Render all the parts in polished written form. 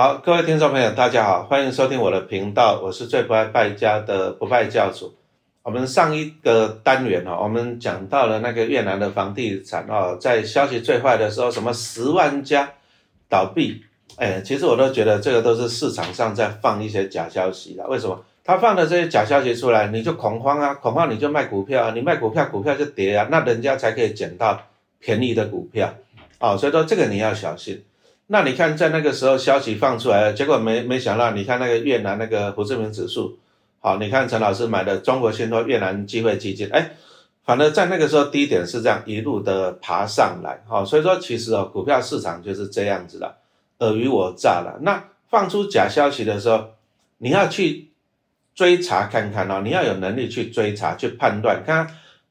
好，各位听众朋友大家好，欢迎收听我的频道，我是最不爱败家的不败教主。我们上一个单元我们讲到了那个越南的房地产在消息最坏的时候什么10万家倒闭，其实我都觉得这个都是市场上在放一些假消息啦。为什么他放的这些假消息出来你就恐慌啊，恐慌你就卖股票啊，你卖股票股票就跌啊，那人家才可以捡到便宜的股票所以说这个你要小心。那你看在那个时候消息放出来了，结果没想到你看那个越南那个胡志明指数，好，你看陈老师买的中国信托越南机会基金，反而在那个时候低点是这样一路的爬上来，所以说其实股票市场就是这样子的，尔虞我诈了。那放出假消息的时候你要去追查看看你要有能力去追查去判断看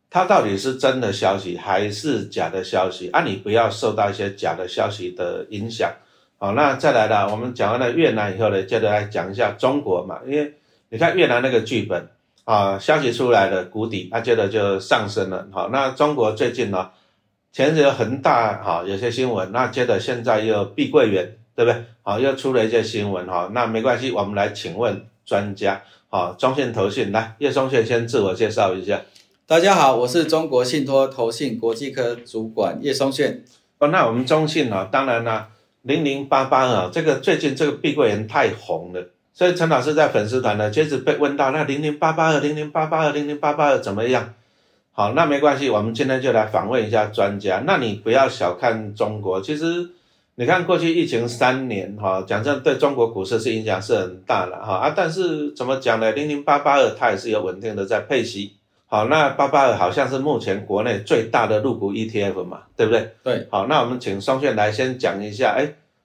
它到底是真的消息还是假的消息啊，你不要受到一些假的消息的影响。好，那再来啦，我们讲完了越南以后呢，接着来讲一下中国嘛，因为你看越南那个剧本消息出来了谷底接着就上升了。好，那中国最近呢前日有恒大有些新闻，那接着现在又碧桂园，对不对？好，又出了一些新闻那没关系，我们来请问专家中信投信，来叶松雪先自我介绍一下。大家好，我是中国信托投信国际科主管叶松炫。那我们中信当然啦0088这个最近这个碧桂园太红了，所以陈老师在粉丝团呢接着被问到那008820882088怎么样。好，那没关系，我们今天就来访问一下专家。那你不要小看中国，其实你看过去疫情3年讲真对中国股市是影响是很大了但是怎么讲呢，00882它也是有稳定的在配息。好，那882好像是目前国内最大的陆股 ETF 嘛，对不对？对。好，那我们请松炫来先讲一下。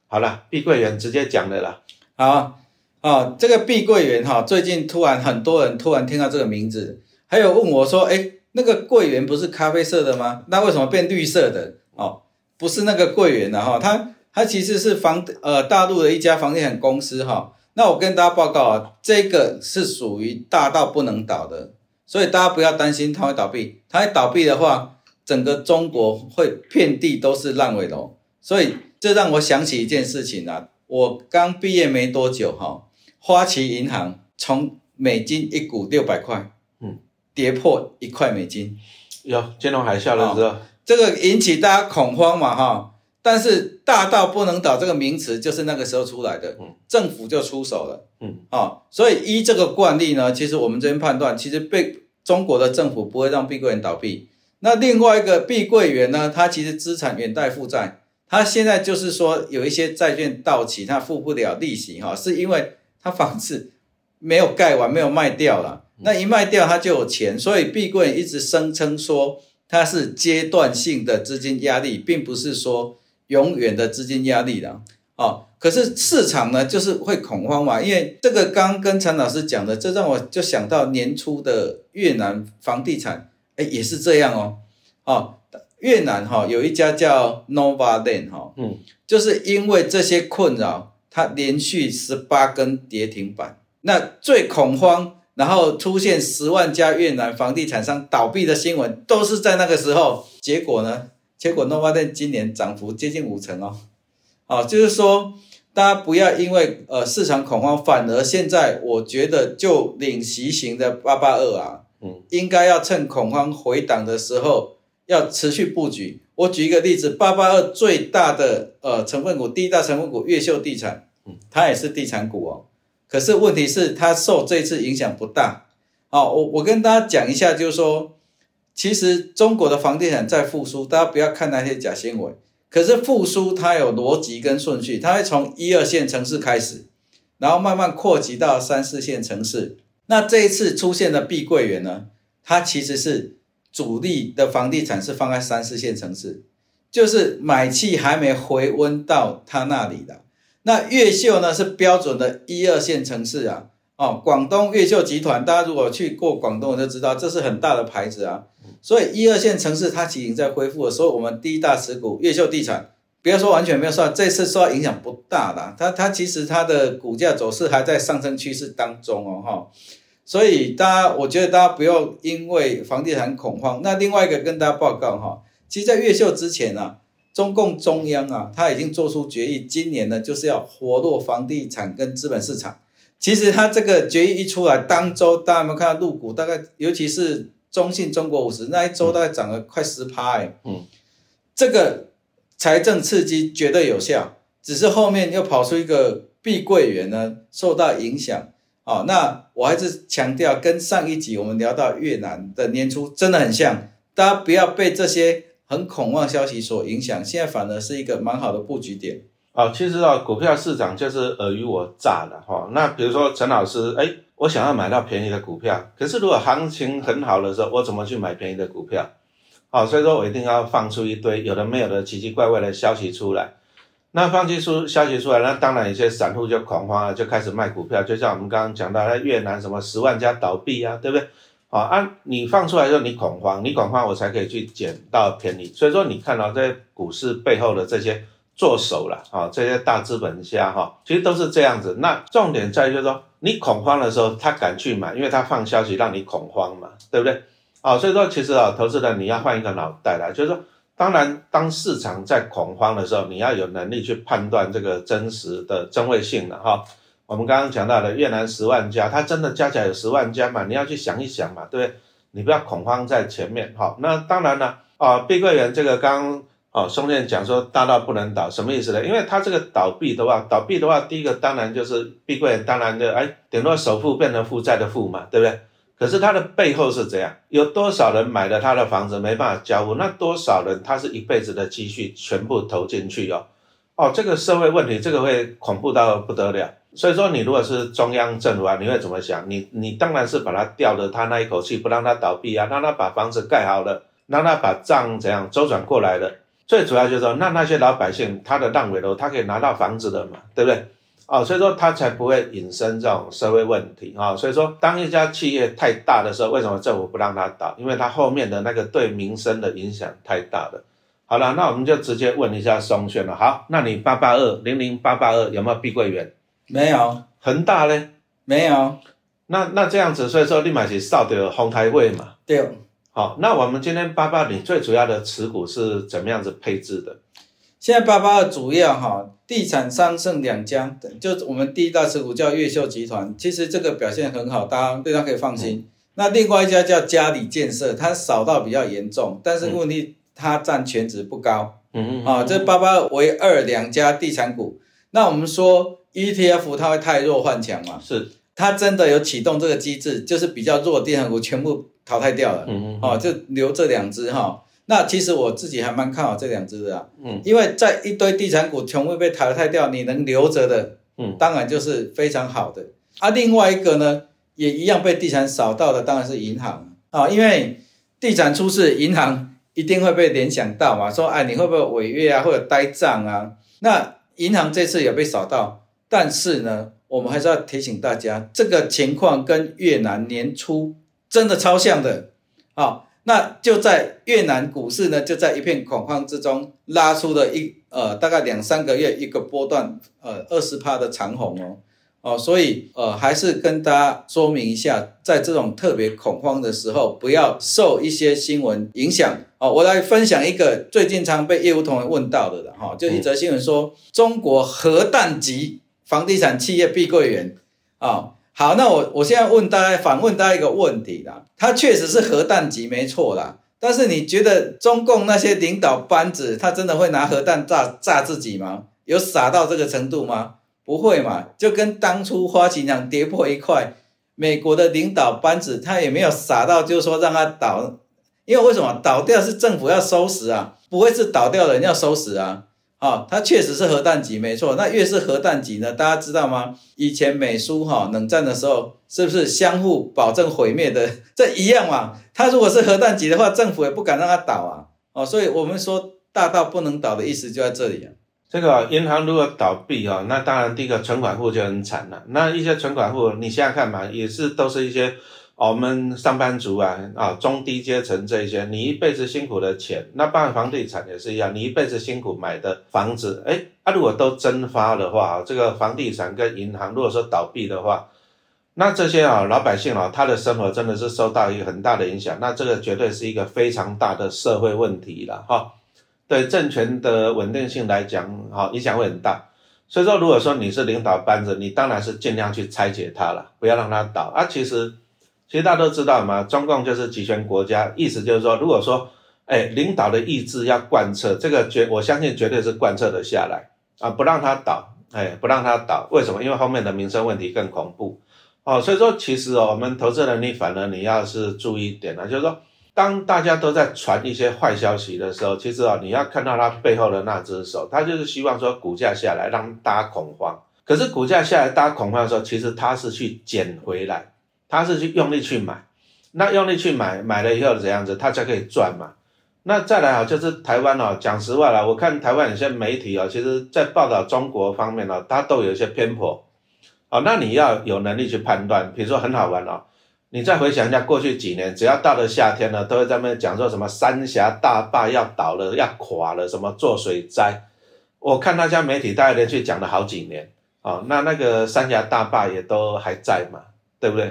好啦，碧桂园直接讲了啦。好，这个碧桂园最近很多人突然听到这个名字，还有问我说，那个桂圆不是咖啡色的吗？那为什么变绿色的？不是那个桂圆啦它其实是大陆的一家房地产公司那我跟大家报告这个是属于大到不能倒的。所以大家不要担心它会倒闭，它一倒闭的话整个中国会遍地都是烂尾楼。所以这让我想起一件事情我刚毕业没多久花旗银行从美金一股600块跌破1块美金，金融海啸了之后这个引起大家恐慌嘛但是大到不能倒这个名词就是那个时候出来的，政府就出手了所以依这个惯例呢，其实我们这边判断其实中国的政府不会让碧桂园倒闭。那另外一个碧桂园呢，它其实资产远大于负债，它现在就是说有一些债券到期它付不了利息是因为它房子没有盖完没有卖掉啦那一卖掉它就有钱，所以碧桂园一直声称说它是阶段性的资金压力，并不是说永远的资金压力啦可是市场呢就是会恐慌嘛，因为这个刚跟陈老师讲的，这让我就想到年初的越南房地产也是这样越南有一家叫 Novaland 就是因为这些困扰它连续18根跌停板，那最恐慌然后出现10万家越南房地产商倒闭的新闻都是在那个时候。结果 Novaland 今年涨幅接近50%就是说大家不要因为市场恐慌，反而现在我觉得就领息型的882应该要趁恐慌回档的时候要持续布局。我举一个例子，882最大的成分股，第一大成分股越秀地产，它也是地产股可是问题是它受这次影响不大我跟大家讲一下，就是说其实中国的房地产在复苏，大家不要看那些假新闻，可是复苏它有逻辑跟顺序，它会从1、2线城市开始，然后慢慢扩及到3、4线城市。那这一次出现的碧桂园呢，它其实是主力的房地产是放在3、4线城市，就是买气还没回温到它那里的。那越秀呢是标准的1、2线城市广东越秀集团，大家如果去过广东就知道这是很大的牌子所以1、2线城市它已经在恢复了，所以我们第一大持股越秀地产不要说完全没有受到这次受到影响不大啦，它其实它的股价走势还在上升趋势当中所以我觉得大家不要因为房地产恐慌。那另外一个跟大家报告其实在越秀之前中共中央啊，他已经做出决议，今年呢就是要活络房地产跟资本市场。其实他这个决议一出来，当周大家有没有看到陆股大概，尤其是中信中国50那一周大概涨了快 10%、欸、这个财政刺激绝对有效，只是后面又跑出一个碧桂园呢受到影响。哦，那我还是强调，跟上一集我们聊到越南的年初真的很像，大家不要被这些很恐慌消息所影响，现在反而是一个蛮好的布局点。哦，其实啊，股票市场就是尔虞我诈的哈。那比如说陈老师，哎，我想要买到便宜的股票，可是如果行情很好的时候，我怎么去买便宜的股票？哦，所以说我一定要放出一堆有的没有的奇奇怪怪的消息出来。那放弃消息出来，那当然有些散户就恐慌了，就开始卖股票，就像我们刚刚讲到在越南什么10万家倒闭啊，对不对？啊，你放出来之后你恐慌，我才可以去捡到便宜。所以说你看到在股市背后的这些做手啦，这些大资本家其实都是这样子。那重点在于就是说你恐慌的时候他敢去买，因为他放消息让你恐慌嘛，对不对？所以说其实投资人你要换一个脑袋啦，就是说当然当市场在恐慌的时候，你要有能力去判断这个真实的真伪性了哈。我们刚刚讲到的越南10万家，它真的加起来有10万家嘛，你要去想一想嘛，对不对？你不要恐慌在前面哈。那当然了碧桂园这个刚刚松健讲说大到不能倒，什么意思呢？因为它这个倒闭的话第一个当然就是碧桂园当然就顶多首付变成负债的负嘛，对不对？可是它的背后是怎样？有多少人买了他的房子没办法交付？那多少人他是一辈子的积蓄全部投进去这个社会问题，这个会恐怖到不得了。所以说你如果是中央政府啊，你会怎么想？你当然是把它吊着他那一口气，不让他倒闭啊，让他把房子盖好了，让他把账怎样周转过来了。最主要就是说让那些老百姓他的烂尾楼他可以拿到房子的嘛，对不对？所以说它才不会引申这种社会问题所以说当一家企业太大的时候，为什么政府不让它倒？因为它后面的那个对民生的影响太大了。好了，那我们就直接问一下松炫了。好，那你00882有没有碧桂园？没有。恒大呢？没有。那这样子，所以说你也是扫到风台尾嘛。对。好，那我们今天882你最主要的持股是怎么样子配置的？现在882主要地产商剩2家，就我们第一大持股叫越秀集团，其实这个表现很好，大家对它可以放心。那另外一家叫嘉里建设，它少到比较严重，但是问题它占全值不高。这882为二2家地产股。那我们说 ETF 它会太弱换强嘛？是，它真的有启动这个机制，就是比较弱的地产股全部淘汰掉了。就留这2只那其实我自己还蛮看好这2只的因为在一堆地产股全部被淘汰掉，你能留着的当然就是非常好的另外一个呢也一样被地产扫到的当然是银行因为地产出事，银行一定会被联想到嘛，说你会不会违约啊，或者呆账啊。那银行这次也被扫到，但是呢我们还是要提醒大家，这个情况跟越南年初真的超像的那就在越南股市呢，就在一片恐慌之中拉出了大概2-3个月一个波段20% 的长红所以还是跟大家说明一下，在这种特别恐慌的时候，不要受一些新闻影响我来分享一个最近常被业务同仁问到的啦就一则新闻说中国核弹级房地产企业碧桂园好，那我现在反问大家一个问题啦，它确实是核弹级没错啦，但是你觉得中共那些领导班子他真的会拿核弹炸自己吗？有傻到这个程度吗？不会嘛，就跟当初花旗银行跌破1块，美国的领导班子他也没有傻到就是说让它倒，因为为什么倒掉是政府要收拾啊，不会是倒掉的人要收拾啊。它确实是核弹级没错，那越是核弹级呢，大家知道吗？以前美苏冷战的时候是不是相互保证毁灭的，这一样嘛，它如果是核弹级的话，政府也不敢让它倒所以我们说大到不能倒的意思就在这里这个银行如果倒闭那当然第一个存款户就很惨了那一些存款户你现在看嘛，也是都是一些我们上班族中低阶层这些，你一辈子辛苦的钱，那包含房地产也是一样，你一辈子辛苦买的房子，如果都蒸发的话，这个房地产跟银行如果说倒闭的话，那这些老百姓他的生活真的是受到一个很大的影响，那这个绝对是一个非常大的社会问题啦对政权的稳定性来讲，影响会很大。所以说，如果说你是领导班子，你当然是尽量去拆解它了，不要让它倒啊。其实大家都知道嘛，中共就是集权国家，意思就是说，如果说领导的意志要贯彻，这个我相信绝对是贯彻得下来啊，不让它倒，不让它倒。为什么？因为后面的民生问题更恐怖哦。所以说，其实我们投资人你反而你要是注意一点啊，就是说，当大家都在传一些坏消息的时候，其实你要看到它背后的那只手，它就是希望说股价下来让大家恐慌。可是股价下来大家恐慌的时候，其实它是去捡回来，它是去用力去买，那用力去买，买了以后怎样子，它才可以赚嘛。那再来就是台湾讲实话啦，我看台湾有些媒体其实在报道中国方面它都有一些偏颇那你要有能力去判断，比如说很好玩你再回想一下过去几年，只要到了夏天呢，都会在那边讲说什么三峡大坝要倒了、要垮了，什么做水灾。我看那家媒体大概连续讲了好几年那个三峡大坝也都还在嘛，对不对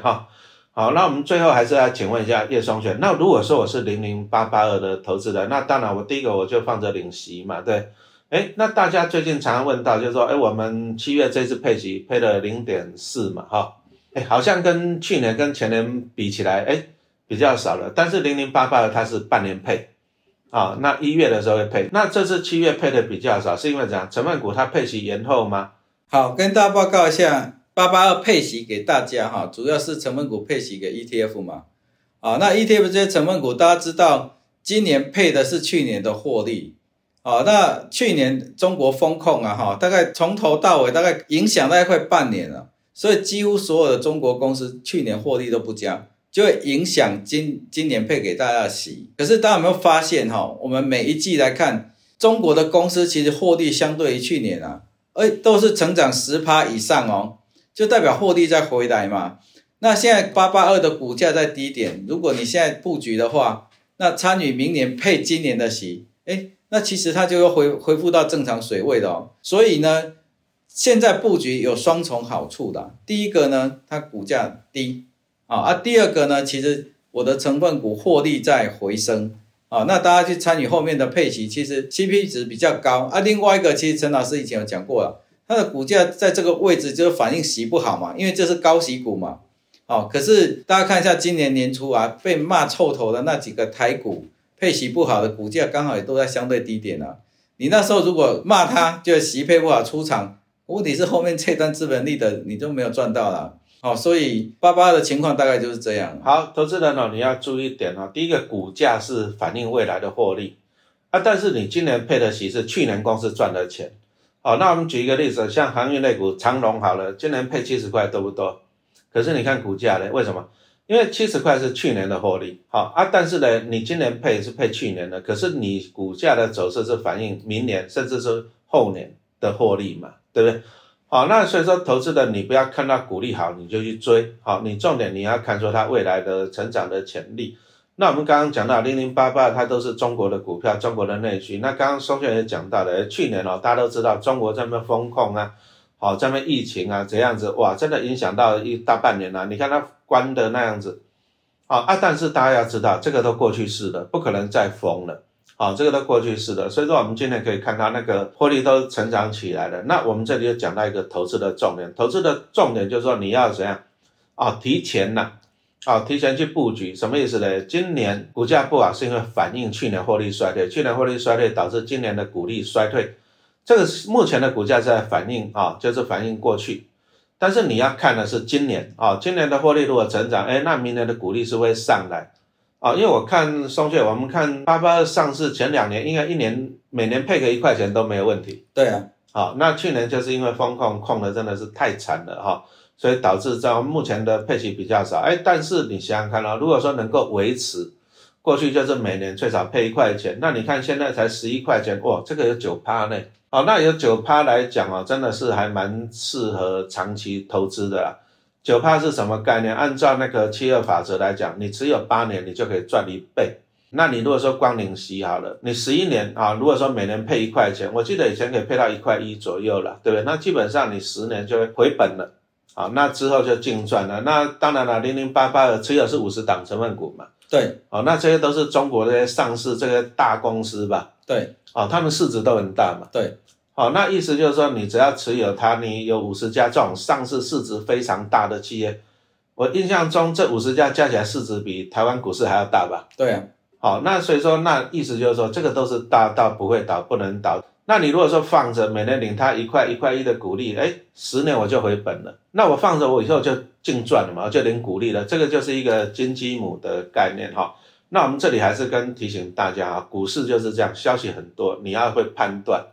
好，那我们最后还是要请问一下叶松泉，那如果说我是00882的投资人，那当然我第一个我就放着领息嘛，对。那大家最近常常问到就是说我们7月这次配息配了 0.4 嘛好像跟去年跟前年比起来比较少了，但是00882它是半年配那1月的时候会配，那这次7月配的比较少是因为怎样？成分股它配息延后吗？好，跟大家报告一下882配息给大家主要是成分股配息给 ETF 嘛那 ETF 这些成分股大家知道今年配的是去年的获利那去年中国风控大概从头到尾大概影响大概快半年了，所以几乎所有的中国公司去年获利都不佳，就会影响今年配给大家的息。可是大家有没有发现我们每一季来看中国的公司其实获利相对于去年都是成长 10% 以上就代表获利在回来嘛。那现在882的股价在低点，如果你现在布局的话，那参与明年配今年的息那其实它就要恢复到正常水位的所以呢现在布局有双重好处的，第一个呢它股价低第二个呢其实我的成分股获利在回升那大家去参与后面的配息，其实 CP 值比较高另外一个其实陈老师以前有讲过了，它的股价在这个位置就是反映息不好嘛，因为这是高息股嘛可是大家看一下今年年初被骂臭头的那几个台股配息不好的股价刚好也都在相对低点你那时候如果骂它就息配不好出场，问题是后面这单资本利的你就没有赚到啦所以882的情况大概就是这样。好，投资人你要注意一点第一个股价是反映未来的获利但是你今年配的息是去年公司赚的钱那我们举一个例子，像航运类股长荣好了，今年配70块多不多？可是你看股价呢，为什么？因为70块是去年的获利但是呢你今年配是配去年的，可是你股价的走势是反映明年甚至是后年的获利嘛，对不对？那所以说投资人你不要看到股利好你就去追你重点你要看说它未来的成长的潜力。那我们刚刚讲到0088它都是中国的股票，中国的内需。那刚刚松泉也讲到了去年大家都知道中国在那边风控在那边疫情这样子真的影响到一大半年你看它关的那样子但是大家要知道这个都过去式了，不可能再封了这个都过去式了。所以说我们今天可以看到那个获利都成长起来了。那我们这里就讲到一个投资的重点，投资的重点就是说你要怎样提前提前去布局。什么意思呢？今年股价不好是因为反映去年获利衰退，去年获利衰退导致今年的股利衰退，这个目前的股价在反映就是反映过去。但是你要看的是今年今年的获利如果成长那明年的股利是会上来因为我看松雪，我们看882上市前2年应该一年每年配个1块钱都没有问题。对啊。那去年就是因为风控控的真的是太惨了所以导致在目前的配息比较少。但是你想想看如果说能够维持过去就是每年最少配1块钱，那你看现在才11块钱这个有 9% 内。那有 9% 来讲真的是还蛮适合长期投资的啦。9% 是什么概念？按照那个72法则来讲，你持有8年你就可以赚1倍。那你如果说光领息好了，你11年如果说每年配1块钱，我记得以前可以配到1.1块左右了，对不对？那基本上你10年就会回本了那之后就净赚了。那当然了0088持有是50档成分股嘛。对那这些都是中国这些上市这些大公司吧对，啊、哦，他们市值都很大嘛，对，好、哦，那意思就是说，你只要持有它，你有50家这种上市市值非常大的企业，我印象中这50家加起来市值比台湾股市还要大吧？对啊，好、哦，那所以说，那意思就是说，这个都是大到不会倒，不能倒。那你如果说放着每年领它1块1块1的股利，哎，10年我就回本了。那我放着我以后就净赚了嘛，我就领股利了。这个就是一个金鸡母的概念哈、哦。那我们这里还是跟提醒大家啊，股市就是这样，消息很多，你要会判断。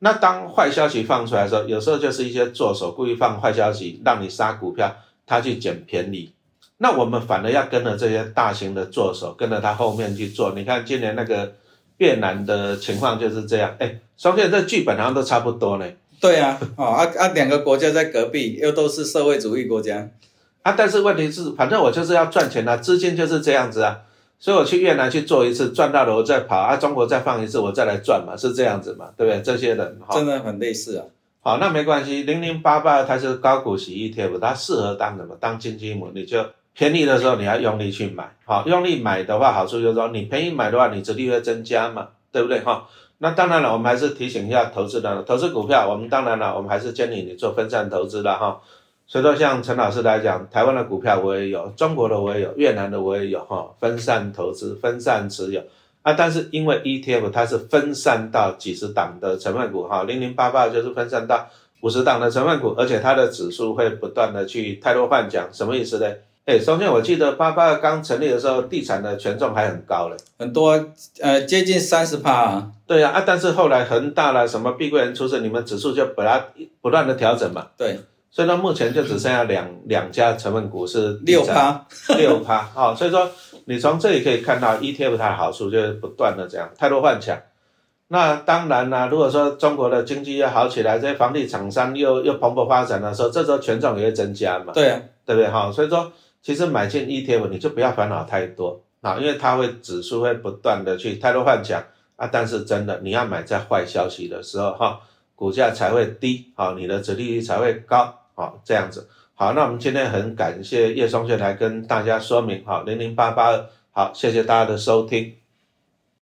那当坏消息放出来的时候，有时候就是一些做手故意放坏消息，让你杀股票，他去捡便宜。那我们反而要跟着这些大型的做手，跟着他后面去做。你看今年那个越南的情况就是这样，哎，双线这剧本好像都差不多呢。对啊，哦啊，两个国家在隔壁，又都是社会主义国家啊。但是问题是，反正我就是要赚钱啊，资金就是这样子啊。所以我去越南去做一次，赚到了我再跑啊，中国再放一次，我再来赚嘛，是这样子嘛，对不对？这些人真的很类似啊。好，那没关系，0088它是高股息 ETF， 它适合当什么？当金鸡母，你就。便宜的时候你要用力去买，好、哦，用力买的话，好处就是说你便宜买的话，你殖利率会增加嘛，对不对哈、哦？那当然了，我们还是提醒一下投资人，投资股票，我们当然了，我们还是建议你做分散投资啦哈、哦。所以说，像陈老师来讲，台湾的股票我也有，中国的我也有，越南的我也有哈、哦，分散投资，分散持有啊。但是因为 ETF 它是分散到几十档的成分股哈、哦，0088就是分散到50档的成分股，而且它的指数会不断的去汰弱换强，什么意思呢？哎，首先我记得882刚成立的时候，地产的权重还很高嘞，很多，接近 30% 啊。对啊，啊，但是后来恒大啦，什么碧桂园出事，你们指数就把它不断的调整嘛。对，所以说目前就只剩下两家成分股是 6%， 好、哦，所以说你从这里可以看到 ETF 它的好处就是不断的这样汰弱换强。那当然啦、啊，如果说中国的经济要好起来，这些房地产商又蓬勃发展的时候，这时候权重也会增加嘛。对啊，对不对哈、哦？所以说。其实买进 ETF 你就不要烦恼太多啊，因为它会指数会不断的去汰弱换强啊，但是真的你要买在坏消息的时候哈、哦，股价才会低啊、哦，你的殖利率才会高啊、哦，这样子。好，那我们今天很感谢叶松炫来跟大家说明哈、哦、00882， 好，谢谢大家的收听。